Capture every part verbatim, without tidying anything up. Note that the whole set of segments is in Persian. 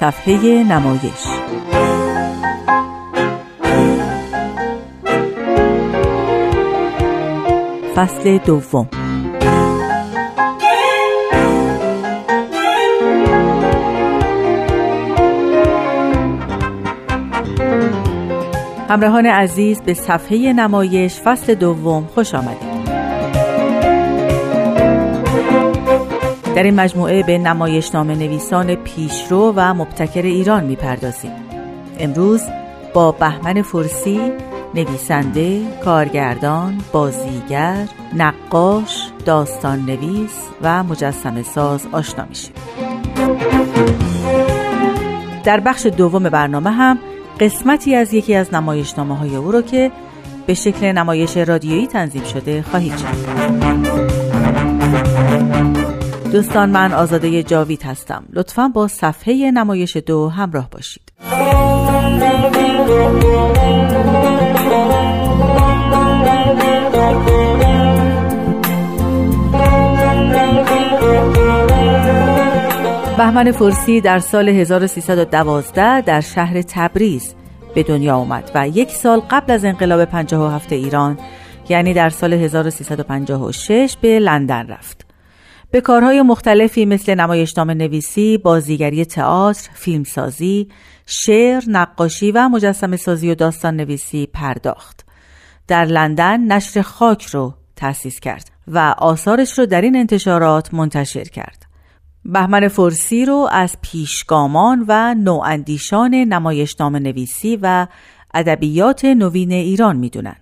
صفحه نمایش. فصل دوم. همراهان عزیز، به صفحه نمایش فصل دوم خوش آمدید. در این مجموعه به نمایشنامه نویسان پیشرو و مبتکر ایران می‌پردازیم. امروز با بهمن فرسی، نویسنده، کارگردان، بازیگر، نقاش، داستان نویس و مجسمه ساز آشنا میشیم. در بخش دوم برنامه هم قسمتی از یکی از نمایشنامه‌های او رو که به شکل نمایش رادیویی تنظیم شده خواهید شنید. دوستان، من آزاده جاوید هستم. لطفاً با صفحه نمایش دو همراه باشید. بهمن فرسی در سال هزار و سیصد و دوازده در شهر تبریز به دنیا آمد و یک سال قبل از انقلاب پنجاه و هفت ایران، یعنی در سال هزار و سیصد و پنجاه و شش، به لندن رفت. به کارهای مختلفی مثل نمایشنامه نویسی، بازیگری تئاتر، فیلمسازی، شعر، نقاشی و مجسمه سازی و داستان نویسی پرداخت. در لندن نشر خاک رو تأسیس کرد و آثارش رو در این انتشارات منتشر کرد. بهمن فرسی رو از پیشگامان و نواندیشان نمایشنامه نویسی و ادبیات نوین ایران میدونن.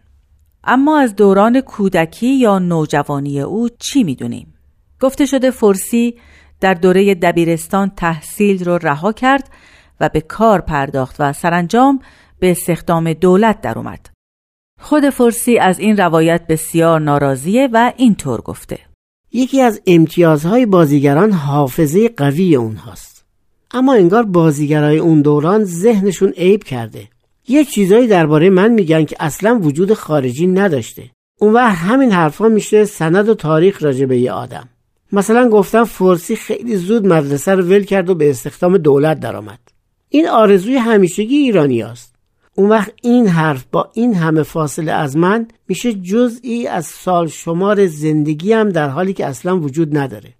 اما از دوران کودکی یا نوجوانی او چی میدونیم؟ گفته شده فرسی در دوره دبیرستان تحصیل رو رها کرد و به کار پرداخت و سرانجام به استخدام دولت در اومد. خود فرسی از این روایت بسیار ناراضیه و اینطور گفته: یکی از امتیازهای بازیگران حافظه قوی اونهاست، اما انگار بازیگرای اون دوران ذهنشون عیب کرده. یه چیزایی درباره من میگن که اصلا وجود خارجی نداشته. اون وقت همین حرفا میشه سند و تاریخ راجع به یه آدم. مثلا گفتن فرسی خیلی زود مدرسه رو ول کرد و به استخدام دولت درآمد. این آرزوی همیشگی ایرانی هست. اون وقت این حرف با این همه فاصله از من میشه جزئی از سال شمار زندگیم در حالی که اصلا وجود نداره.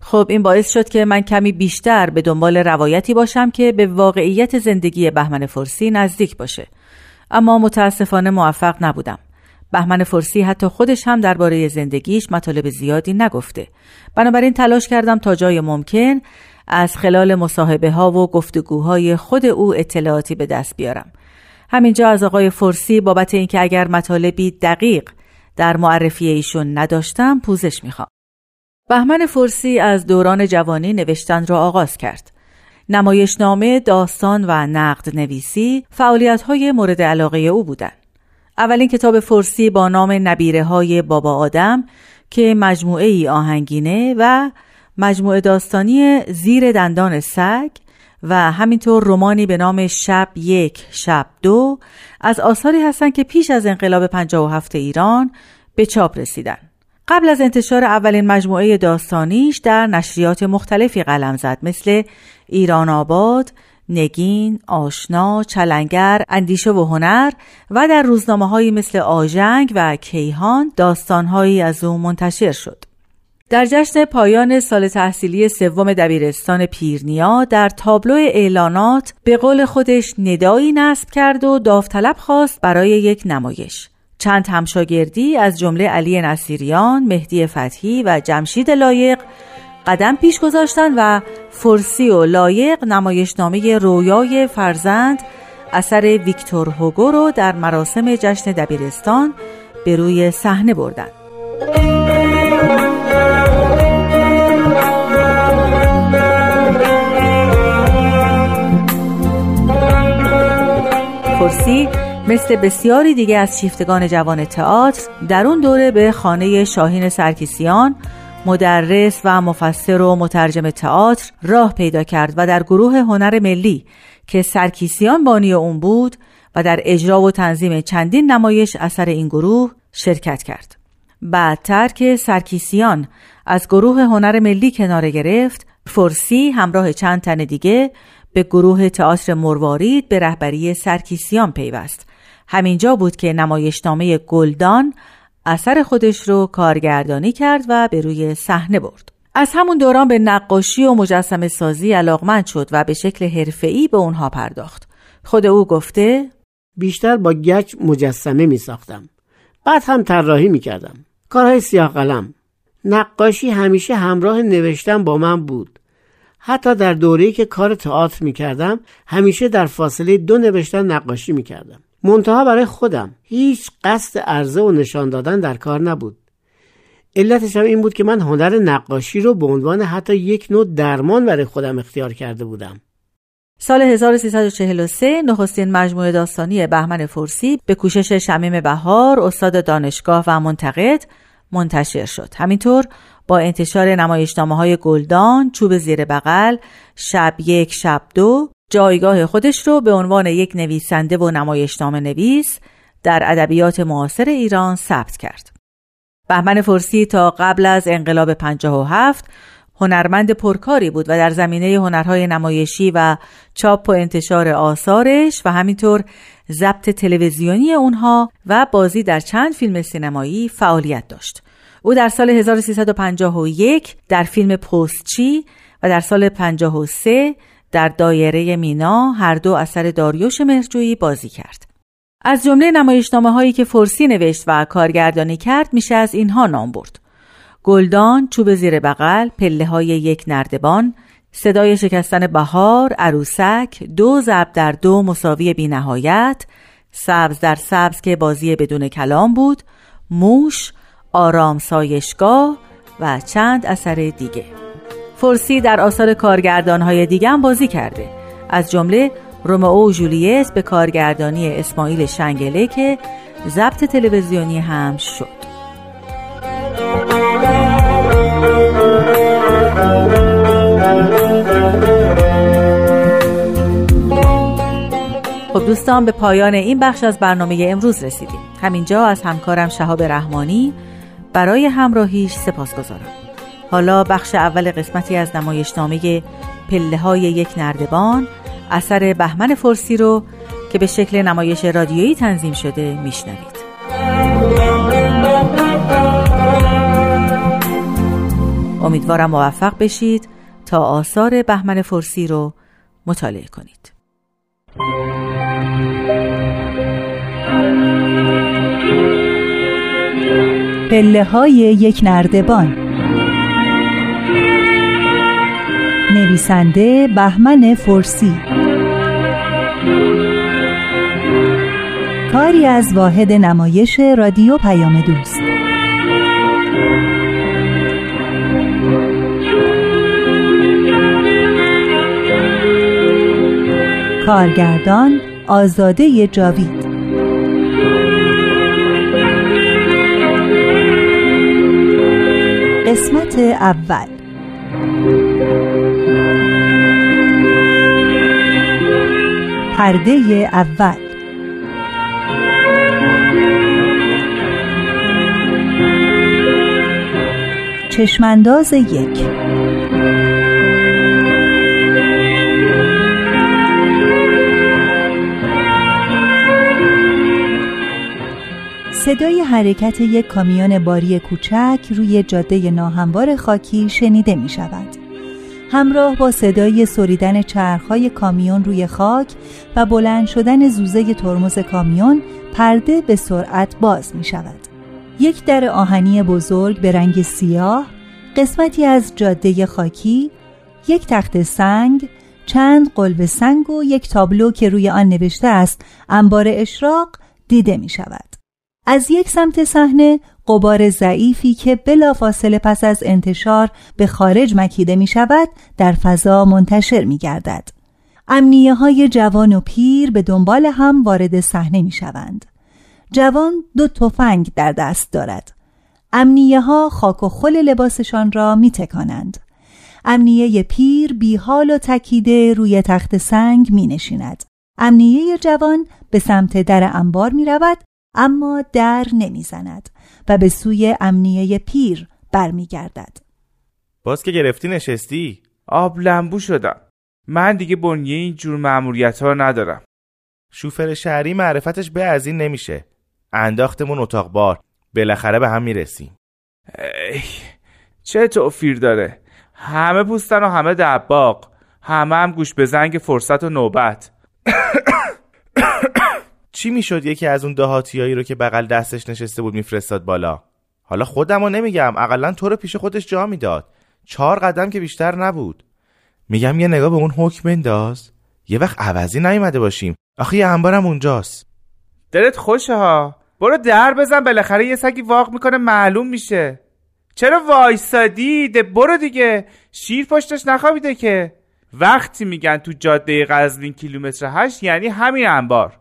خب این باعث شد که من کمی بیشتر به دنبال روایتی باشم که به واقعیت زندگی بهمن فرسی نزدیک باشه، اما متاسفانه موفق نبودم. بهمن فرسی حتی خودش هم درباره زندگیش مطالب زیادی نگفته. بنابراین تلاش کردم تا جای ممکن از خلال مصاحبه ها و گفتگوهای خود او اطلاعاتی به دست بیارم. همینجا از آقای فرسی بابت اینکه اگر مطالبی دقیق در معرفی ایشون نداشتم پوزش میخوام. بهمن فرسی از دوران جوانی نوشتن را آغاز کرد. نمایشنامه، داستان و نقد نویسی فعالیت‌های مورد علاقه او بودند. اولین کتاب فرسی با نام نبیره‌های بابا آدم که مجموعه‌ای آهنگینه و مجموعه داستانی زیر دندان سگ و همینطور رمانی به نام شب یک شب دو از آثاری هستند که پیش از انقلاب پنجاه و هفت ایران به چاپ رسیدن. قبل از انتشار اولین مجموعه داستانیش در نشریات مختلفی قلم زد، مثل ایران آباد، نگین، آشنا، چلنگر، اندیشه و هنر و در روزنامه‌هایی مثل آژنگ و کیهان داستان‌هایی از او منتشر شد. در جشن پایان سال تحصیلی سوم دبیرستان پیرنیا در تابلو اعلانات به قول خودش ندایی نصب کرد و داوطلب خواست برای یک نمایش. چند همشاگردی از جمله علی نصیریان، مهدی فتحی و جمشید لایق قدم پیش گذاشتن و فرسی و لایق نمایشنامه رویای فرزند اثر ویکتور هوگو رو در مراسم جشن دبیرستان به روی صحنه بردن. فرسی مثل بسیاری دیگه از شیفتگان جوان تئاتر در اون دوره به خانه شاهین سرکیسیان، مدرس و مفسر و مترجم تئاتر، راه پیدا کرد و در گروه هنر ملی که سرکیسیان بانی اون بود و در اجرا و تنظیم چندین نمایش اثر این گروه شرکت کرد. بعدتر که سرکیسیان از گروه هنر ملی کناره گرفت، فرسی همراه چند تن دیگه به گروه تئاتر مروارید به رهبری سرکیسیان پیوست. همینجا بود که نمایشنامه گلدان اثر خودش رو کارگردانی کرد و به روی صحنه برد. از همون دوران به نقاشی و مجسمه سازی علاقمند شد و به شکل حرفه‌ای به اونها پرداخت. خود او گفته: بیشتر با گچ مجسمه می ساختم. بعد هم طراحی می کردم. کارهای سیاه قلم. نقاشی همیشه همراه نوشتن با من بود. حتی در دوره‌ای که کار تئاتر می کردم همیشه در فاصله دو نوشتن نقاشی می کردم. منتها برای خودم، هیچ قصد عرضه و نشان دادن در کار نبود. علتش هم این بود که من هنر نقاشی رو به عنوان حتی یک نوع درمان برای خودم اختیار کرده بودم. سال هزار و سیصد و چهل و سه نخستین مجموعه داستانی بهمن فرسی به کوشش شمیم بهار، استاد دانشگاه و منتقد، منتشر شد. همینطور با انتشار نمایشنامه‌های گلدان، چوب زیر بغل، شب یک شب دو، جایگاه خودش رو به عنوان یک نویسنده و نمایشنامه نویس در ادبیات معاصر ایران ثبت کرد. بهمن فرسی تا قبل از انقلاب پنجاه و هفت هنرمند پرکاری بود و در زمینه هنرهای نمایشی و چاپ و انتشار آثارش و همینطور ضبط تلویزیونی اونها و بازی در چند فیلم سینمایی فعالیت داشت. او در سال هزار و سیصد و پنجاه و یک در فیلم پستچی و در سال پنجاه و سه در دایره مینا هر دو اثر داریوش مرجویی بازی کرد. از جمله نمایشنامه‌هایی که فرسی نوشت و کارگردانی کرد میشه از اینها نام برد: گلدان، چوب زیر بغل، پله‌های یک نردبان، صدای شکستن بهار، عروسک، دو ضرب در دو مساوی بی‌نهایت، سبز در سبز که بازی بدون کلام بود، موش، آرام سایشگاه و چند اثر دیگه. فرسی در آثار کارگردان‌های دیگه هم بازی کرده، از جمله رومئو و جولیت به کارگردانی اسماعیل شنگله که ضبط تلویزیونی هم شد. خب دوستان، به پایان این بخش از برنامه امروز رسیدیم. همینجا از همکارم شهاب رحمانی برای همراهیش سپاسگزارم. حالا بخش اول قسمتی از نمایشنامه پله‌های یک نردبان اثر بهمن فرسی رو که به شکل نمایش رادیویی تنظیم شده میشنوید. امیدوارم موفق بشید تا آثار بهمن فرسی رو مطالعه کنید. پله‌های یک نردبان، نویسنده بهمن فرسی، کاری از واحد نمایش رادیو پیام دوست. کارگردان آزاده جاوید، قسمت اول. پرده اول. چشمانداز یک. صدای حرکت یک کامیون باری کوچک روی جاده ناهموار خاکی شنیده می شود. همراه با صدای سریدن چرخهای کامیون روی خاک و بلند شدن زوزه ترمز کامیون، پرده به سرعت باز می شود. یک در آهنی بزرگ به رنگ سیاه، قسمتی از جاده خاکی، یک تخت سنگ، چند قلب سنگ و یک تابلو که روی آن نوشته است انبار اشراق دیده می شود. از یک سمت صحنه غبار ضعیفی که بلافاصله پس از انتشار به خارج مکیده می شود در فضا منتشر می گردد. امنیه های جوان و پیر به دنبال هم وارد صحنه می شوند. جوان دو تفنگ در دست دارد. امنیه ها خاک و خل لباسشان را می تکانند. امنیه پیر بی حال و تکیده روی تخت سنگ می نشیند. امنیه جوان به سمت در انبار می رود، اما در نمیزند و به سوی امنیه پیر برمیگردد. باز که گرفتی نشستی؟ آب لمبو شدم. من دیگه بنیه این جور مأموریت ها ندارم. شوفر شهری معرفتش به از این نمیشه. انداختمون اتاق بار، بالاخره به هم میرسیم. چه توفیر داره، همه پوستن و همه دباق، همه هم گوش به زنگ فرصت و نوبت. چی میشد یکی از اون دهاتیایی رو که بغل دستش نشسته بود میفرستاد بالا؟ حالا خودمو نمیگم، اقلا تو رو پیش خودش جا میداد، چهار قدم که بیشتر نبود. میگم یه نگاه به اون حکم انداز، یه وقت عوضی نیومده باشیم. آخه یه انبارم اونجاست. دلت خوشه ها، برو در بزن، بالاخره یه سگی واق میکنه معلوم میشه. چرا وایسادی؟ ده برو دیگه، شیر پشتش نخوابیده که. وقتی میگن تو جاده قزوین کیلومتر هشت یعنی همین انبار.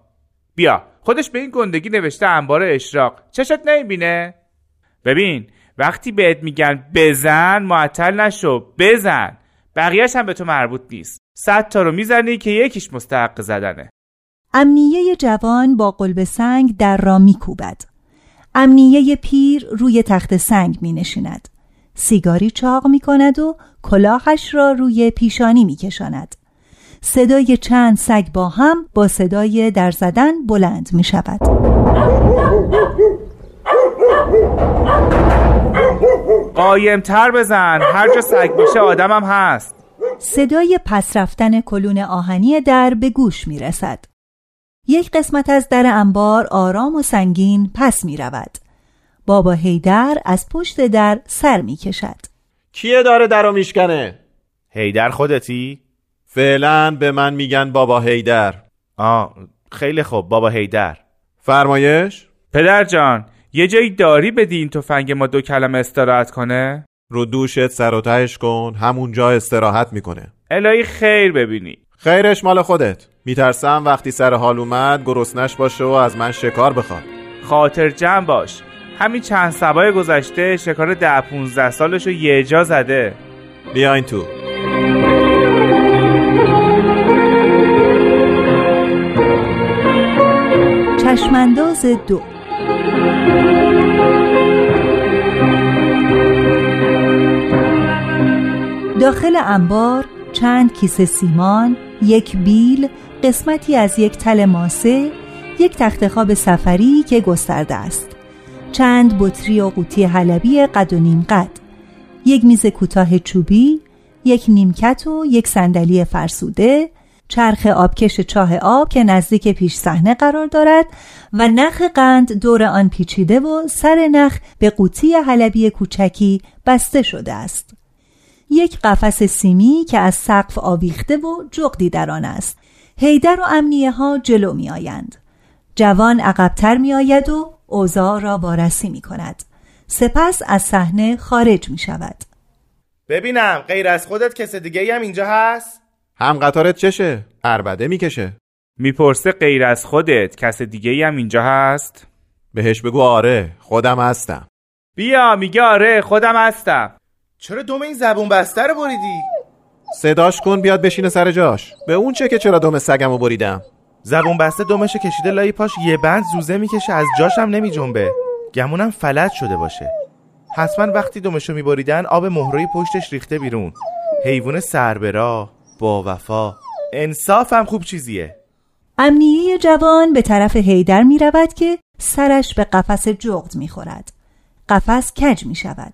بیا، خودش به این گندگی نوشته انبار اشراق، چشت نمیبینه؟ ببین، وقتی بهت میگن بزن معطل نشو، بزن. بقیه‌اش هم به تو مربوط نیست. صد تا رو میزنی که یکیش مستحق زدنه. امنیه جوان با قلب سنگ در را میکوبد. امنیه پیر روی تخت سنگ مینشیند. سیگاری چاق میکند و کلاهش را روی پیشانی میکشاند. صدای چند سگ با هم با صدای در زدن بلند میشود. قایم تر بزن، هر جا سگ باشه آدمم هست. صدای پس رفتن کلون آهنی در به گوش می رسد. یک قسمت از در انبار آرام و سنگین پس می رود. بابا حیدر از پشت در سر می کشد. کیه داره در رو می شکنه؟ حیدر خودتی؟ فعلا به من میگن بابا حیدر. آه خیلی خوب، بابا حیدر. فرمایش؟ پدر جان، یه جایی داری بدی این تفنگ ما دو کلمه استراحت کنه؟ رو دوشت سر و تهش کن، همونجا استراحت میکنه. الهی خیر ببینی. خیرش مال خودت. میترسم وقتی سر حال اومد گرسنش باشه و از من شکار بخواد. خاطر جمع باش، همین چند سبای گذشته شکار ده پونزده سالشو یه جا زده. بیاین تو. چشمانداز دو. داخل انبار چند کیسه سیمان، یک بیل، قسمتی از یک تل ماسه، یک تخت خواب سفری که گسترده است، چند بطری و قوطی حلبی قد و نیم قد، یک میز کوتاه چوبی، یک نیمکت و یک صندلی فرسوده، چرخ آبکش چاه آب که نزدیک پیش صحنه قرار دارد و نخ قند دور آن پیچیده و سر نخ به قوطی حلبی کوچکی بسته شده است. یک قفس سیمی که از سقف آویخته و جغدی در آن است. حیدر و امنیه ها جلو می آیند. جوان عقب‌تر می آید و اوضاع را وارسی می کند. سپس از صحنه خارج می شود. ببینم غیر از خودت کس دیگه هم اینجا هست؟ هم قطارت چشه؟ عربده می کشه. می پرسه غیر از خودت کس دیگه هم اینجا هست؟ بهش بگو آره خودم هستم. بیا میگه آره خودم هستم. چرا دوم این زبون بسته رو بریدی؟ صداش کن بیاد بشینه سر جاش. به اون چه که چرا دوم سگم رو بریدم؟ زبون بسته دومش کشیده لای پاش، یه بند زوزه میکشه، از جاشم نمی جنبه. گمونم فلج شده باشه. حتما وقتی دومش رو میبریدن آب مهره‌ی پشتش ریخته بیرون. حیوان سربراه، با وفا، انصافم خوب چیزیه. امنیه جوان به طرف حیدر میرود که سرش به قفس جغد میخورد. قفس کج میشود.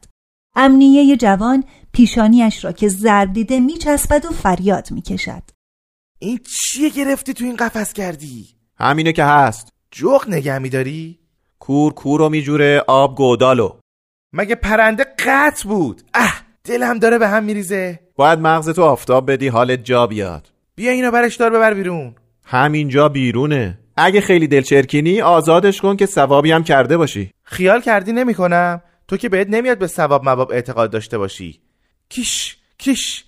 امنیه جوان پیشانیش را که ضرب دیده میچسبد و فریاد میکشد. این چیه گرفتی تو این قفس کردی؟ همینه که هست. جغد نگه میداری؟ کور کورو میجوره، آب گودالو. مگه پرنده قط بود؟ اه دلم داره به هم میریزه. باید مغزتو آفتاب بدی حالت جا بیاد. بیا اینو برش دار ببر بیرون. همینجا بیرونه. اگه خیلی دلچرکینی آزادش کن که ثوابی هم کرده باشی. خیال کردی نمیکنم؟ تو که بهت نمیاد به ثواب مباب اعتقاد داشته باشی. کیش کیش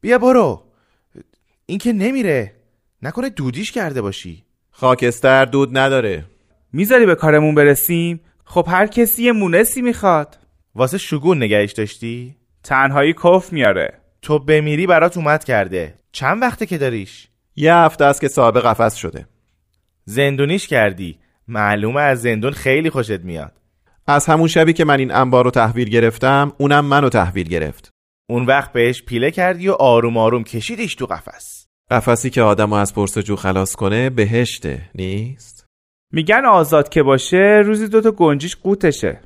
بیا برو. این که نمیره، نکنه دودیش کرده باشی. خاکستر دود نداره. میذاری به کارمون برسیم؟ خب هر کسی یه مونسی میخواد. واسه شگون نگهش داشتی؟ تنهایی کف میاره. تو بمیری برات اومد کرده. چند وقته که داریش؟ یه هفته است که صاحب قفس شده. زندونیش کردی؟ معلومه از زندون خیلی خوشت میاد. از همون شبی که من این انبار رو تحویل گرفتم، اونم منو تحویل گرفت. اون وقت بهش پیله کردی و آروم آروم کشیدیش تو قفس. قفسی که آدمو از پرسجو خلاص کنه بهشته نیست؟ میگن آزاد که باشه روزی دوتا گنجیش قوتشه.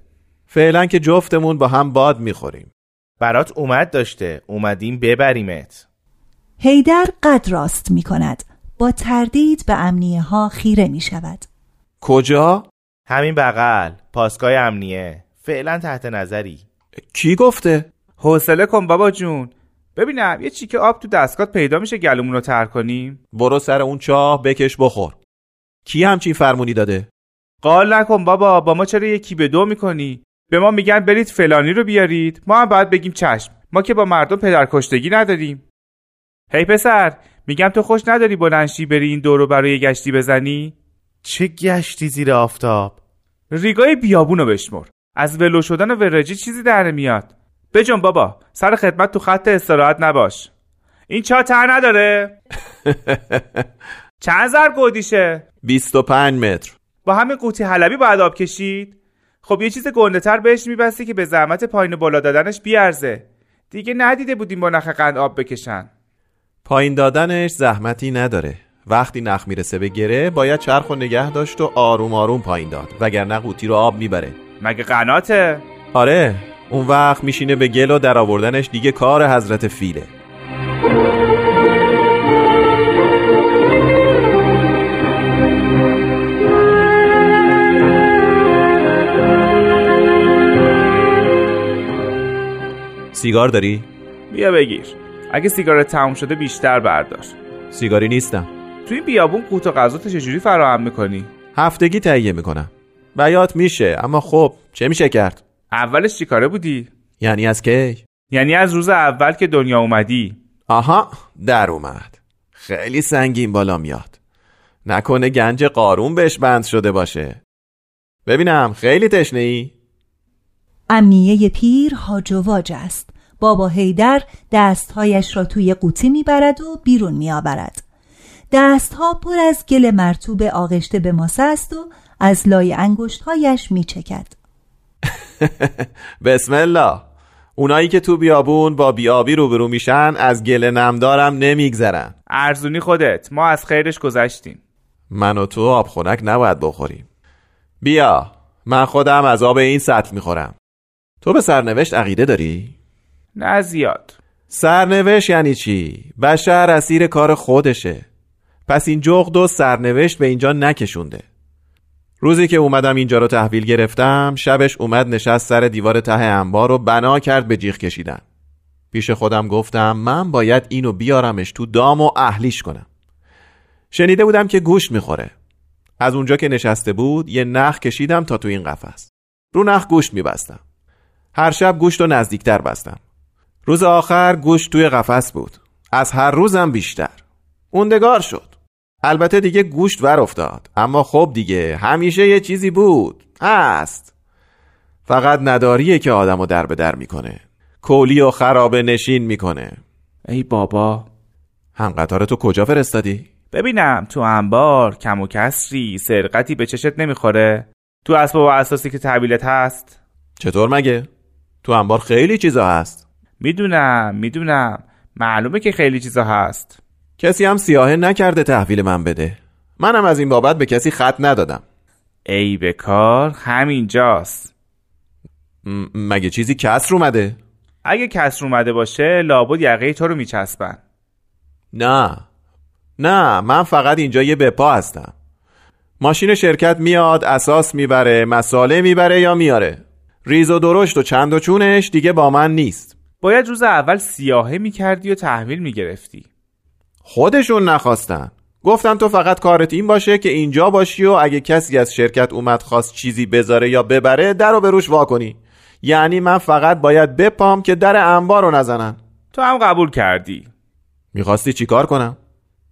فعلا که جفتمون با هم باد میخوریم. برات اومد داشته، اومدیم ببریمت. حیدر قد راست میکند، با تردید به امنیه ها خیره میشود. کجا؟ همین بغل، پاسگاه امنیه، فعلا تحت نظری. کی گفته؟ حوصله کن بابا جون، ببینم یه چیکه آب تو دستگات پیدا میشه گلومون رو تر کنیم. برو سر اون چاه بکش بخور. کی همچین فرمونی داده؟ قال نکن بابا، با ما چرا یکی به دو میکنی؟ به ما میگن برید فلانی رو بیارید، ما هم باید بگیم چشم، ما که با مردم پدرکشتگی نداریم. هی پسر، میگم تو خوش نداری بلنشی بری این دورو برای گشتی بزنی؟ چه گشتی زیر آفتاب؟ ریگای بیابونو بشمر، از ولو شدن و ورجی چیزی در نمیاد. بجون بابا، سر خدمت تو خط استراحت نباش. این چا تر نداره؟ چند ضرب گودیشه؟ بیست و پنج متر. با همه قوطی حلبی باید آب کشید؟ خب یه چیز گنده‌تر بهش میبستی که به زحمت پایین و بالا دادنش بیارزه. دیگه ندیده بودیم با نخ قند آب بکشن. پایین دادنش زحمتی نداره. وقتی نخ میرسه به گره باید چرخو نگه داشت و آروم آروم پایین داد، وگرنه قوطی رو آب میبره. مگه قناته؟ آره، اون وقت میشینه به گل و در آوردنش دیگه کار حضرت فیله. سیگار داری؟ بیا بگیر. اگه سیگارت تموم شده بیشتر بردار. سیگاری نیستم. توی این بیابون قوت و غذا تو چجوری فراهم میکنی؟ هفتگی تهیه میکنم. بیات میشه، اما خب چه میشه کرد؟ اولش چی کاره بودی؟ یعنی از کی؟ یعنی از روز اول که دنیا اومدی. آها، در اومد. خیلی سنگین بالا میاد. نکنه گنج قارون بهش بند شده باشه. ببینم خیلی تشنه‌ای؟ امنیه پیر هاج و واج است. بابا حیدر دستهایش را توی قوطی میبرد و بیرون میآورد. دستها پر از گل مرطوب آغشته به ماسه است و از لای انگشتهایش میچکد. بسم الله. اونایی که تو بیابون با بیابی روبرو میشن از گل نمدارم نمیگذرن. ارزونی خودت، ما از خیرش گذشتیم. من و تو آب خنک نباید بخوریم. بیا، من خودم از آب این سطل میخورم. تو به سرنوشت عقیده داری؟ نه زیاد. سرنوشت یعنی چی؟ بشر اسیر کار خودشه. پس این جغد و سرنوشت به اینجا نکشونده. روزی که اومدم اینجا رو تحویل گرفتم، شبش اومد نشست سر دیوار ته انبار و بنا کرد به جیغ کشیدن. پیش خودم گفتم من باید اینو بیارمش تو دام و اهلیش کنم. شنیده بودم که گوشت میخوره. از اونجا که نشسته بود یه نخ کشیدم تا تو این قفس. رو نخ گوشت میبستم. هر شب گوشت رو نزدیکتر بستم. روز آخر گوشت توی قفس بود. از هر روزم بیشتر. اوندگار شد. البته دیگه گوشت ور افتاد، اما خب دیگه همیشه یه چیزی بود. هست. فقط نداریه که آدمو در به در میکنه. کولی و خرابه نشین میکنه. ای بابا، هم قطارتو کجا فرستادی؟ ببینم تو انبار. کم و کسری سرقتی به چشت نمیخوره. تو اسباب و اساسی که تحویلت هست. چطور مگه؟ تو انبار خیلی چیزا هست. میدونم میدونم، معلومه که خیلی چیزا هست. کسی هم سیاهه نکرده تحویل من بده. منم از این بابت به کسی خط ندادم. ای به کار همینجاست. م- مگه چیزی کسر اومده؟ اگه کسر اومده باشه لابد یقه تو رو میچسبن. نه نه، من فقط اینجا یه بپا هستم. ماشین شرکت میاد، اساس میبره، مساله میبره یا میاره. ریز و درشت و چند و چونش دیگه با من نیست. باید روز اول سیاهه میکردی و تحویل میگرفتی. خودشون نخواستن. گفتن تو فقط کارت این باشه که اینجا باشی و اگه کسی از شرکت اومد خواست چیزی بذاره یا ببره در رو به روش وا کنی. یعنی من فقط باید بپام که در انبار رو نزنن. تو هم قبول کردی. میخواستی چی کار کنم؟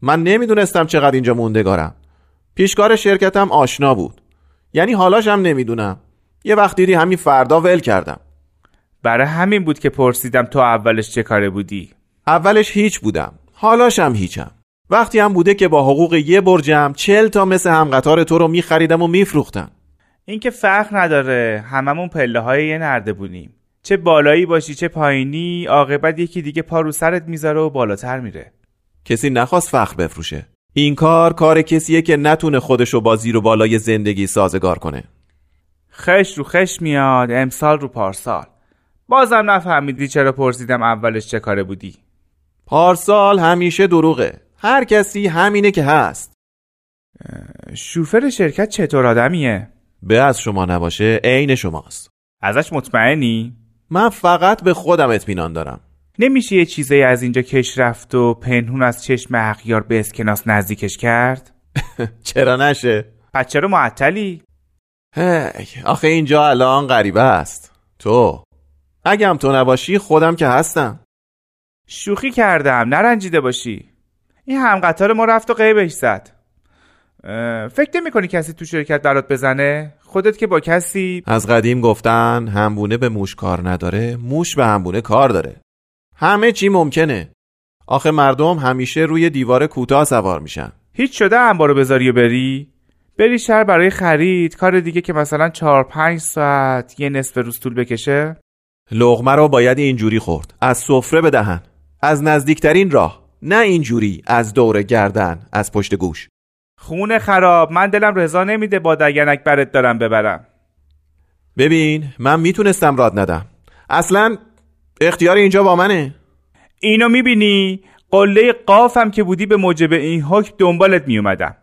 من نمیدونستم چقدر اینجا موندگارم. پیشکار شرکتم آشنا بود. یعنی حالاش هم نمیدونم. یه وقت دیدی همین فردا ول کردم. برای همین بود که پرسیدم تو اولش چه کاره بودی؟ اولش هیچ بودم. حالاش هم هیچم. وقتی هم بوده که با حقوق یه برجم چل تا مثل هم قطار تو رو میخریدم و میفروختم. این که فخر نداره، هممون پله های یه نرده بودیم. چه بالایی باشی چه پایینی، عاقبت یکی دیگه پا رو سرت میذاره و بالاتر میره. کسی نخواست فخر بفروشه. این کار کار کسیه که نتونه خودشو با زیر و بالای زندگی سازگار کنه. خش رو خش میاد، امسال رو پارسال. بازم نفهمیدی چرا پرسیدم اولش چه کاره بودی؟ پارسال همیشه دروغه. هر کسی همینه که هست. شوفر شرکت چطور آدمیه؟ به از شما نباشه، عین شماست. ازش مطمئنی؟ من فقط به خودم اطمینان دارم. نمیشه یه چیزایی از اینجا کش رفت و پنهون از چشم اغیار به اسکناس نزدیکش کرد؟ چرا نشه؟ پس چرا معطلی؟ آخه اینجا الان غریبه است. تو اگم تو نباشی خودم که هستم. شوخی کردم، نرنجیده باشی. این همقطار ما رفت و غیبش زد. فکر نمی کنی کسی تو شرکت برات بزنه؟ خودت که با کسی از قدیم گفتن همبونه به موش کار نداره، موش به همبونه کار داره. همه چی ممکنه. آخه مردم همیشه روی دیوار کوتاه سوار میشن. هیچ شده انبارو بذاری و بری؟ بری شهر برای خرید، کار دیگه که مثلا چهار پنج ساعت یه نصف روز طول بکشه؟ لقمه رو باید اینجوری خورد، از سفره به دهن، از نزدیکترین راه، نه اینجوری از دور گردن، از پشت گوش. خونه خراب، من دلم رضا نمیده با دگنک برات دارم ببرم. ببین، من میتونستم راد ندم. اصلا اختیار اینجا با منه. اینو میبینی؟ قله قافم که بودی به موجب این حکم دنبالت میومدم.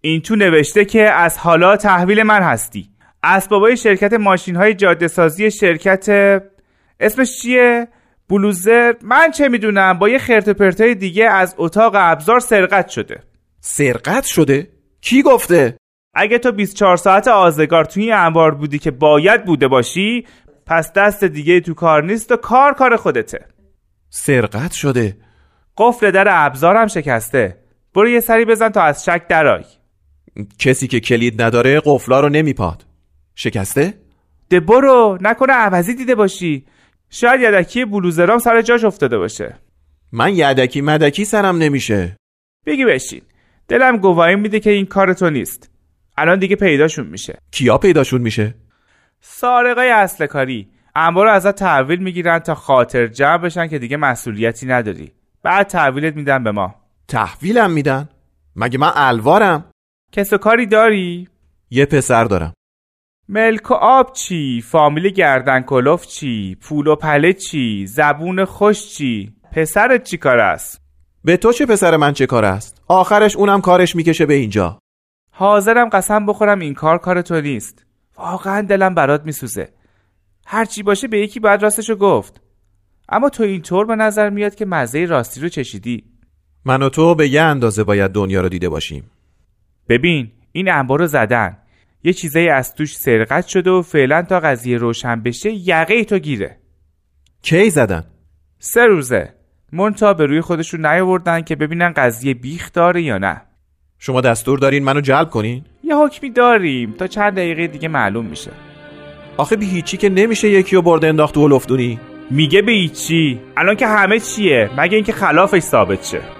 این تو نوشته که از حالا تحویل من هستی. اسبابای شرکت ماشین‌های جاده‌سازی شرکت اسمش چیه؟ بلوزر؟ من چه میدونم، با یه خرت و پرتای دیگه از اتاق ابزار سرقت شده. سرقت شده؟ کی گفته؟ اگه تو بیست و چهار ساعت آزگار توی انبار بودی که باید بوده باشی، پس دست دیگه تو کار نیست و کار کار خودته. سرقت شده؟ قفل در ابزارم شکسته. برو یه سری بزن تا از شک درآی. کسی که کلید نداره قفلا رو نمیپاد. شکسته؟ ده برو، نکنه عوضی دیده باشی. شاید یدکی بلوزرام سر جاش افتاده باشه. من یدکی مدکی سرم نمیشه. بگی بشین. دلم گواهی میده که این کار تو نیست. الان دیگه پیداشون میشه. کیا پیداشون میشه؟ سارقای اصل کاری. انبار رو ازت تحویل میگیرن تا خاطر جمع بشن که دیگه مسئولیتی نداری. بعد تحویلت میدن به ما. تحویلم میدن؟ مگه من الوارم؟ کس و کاری داری؟ یه پسر دارم. ملک و آب چی؟ فامیل گردن کلوف چی؟ پول و پله چی؟ زبون خوش چی؟ پسرت چی کار است؟ به تو چه پسر من چه کار است؟ آخرش اونم کارش میکشه به اینجا. حاضرم قسم بخورم این کار کار تو نیست. واقعا دلم برات میسوزه. هر چی باشه به یکی باید راستشو گفت. اما تو اینطور به نظر میاد که مزه راستی رو چشیدی. من و تو به یه اندازه باید دنیا رو دیده باشیم. ببین، این انبارو زدن. یه چیزایی از توش سرقت شده و فعلا تا قضیه روشن بشه یقه تو گیره. کی زدن؟ سه روزه. مونتا به روی خودشون نیاوردن که ببینن قضیه بیخ داره یا نه. شما دستور دارین منو جلب کنین؟ یه حکمی داریم، تا چند دقیقه دیگه معلوم میشه. آخه به هیچی که نمیشه یکیو برده انداخت تو لفتونی. میگه به هیچی. الان که همه چیه، مگه اینکه خلافش ثابت شه.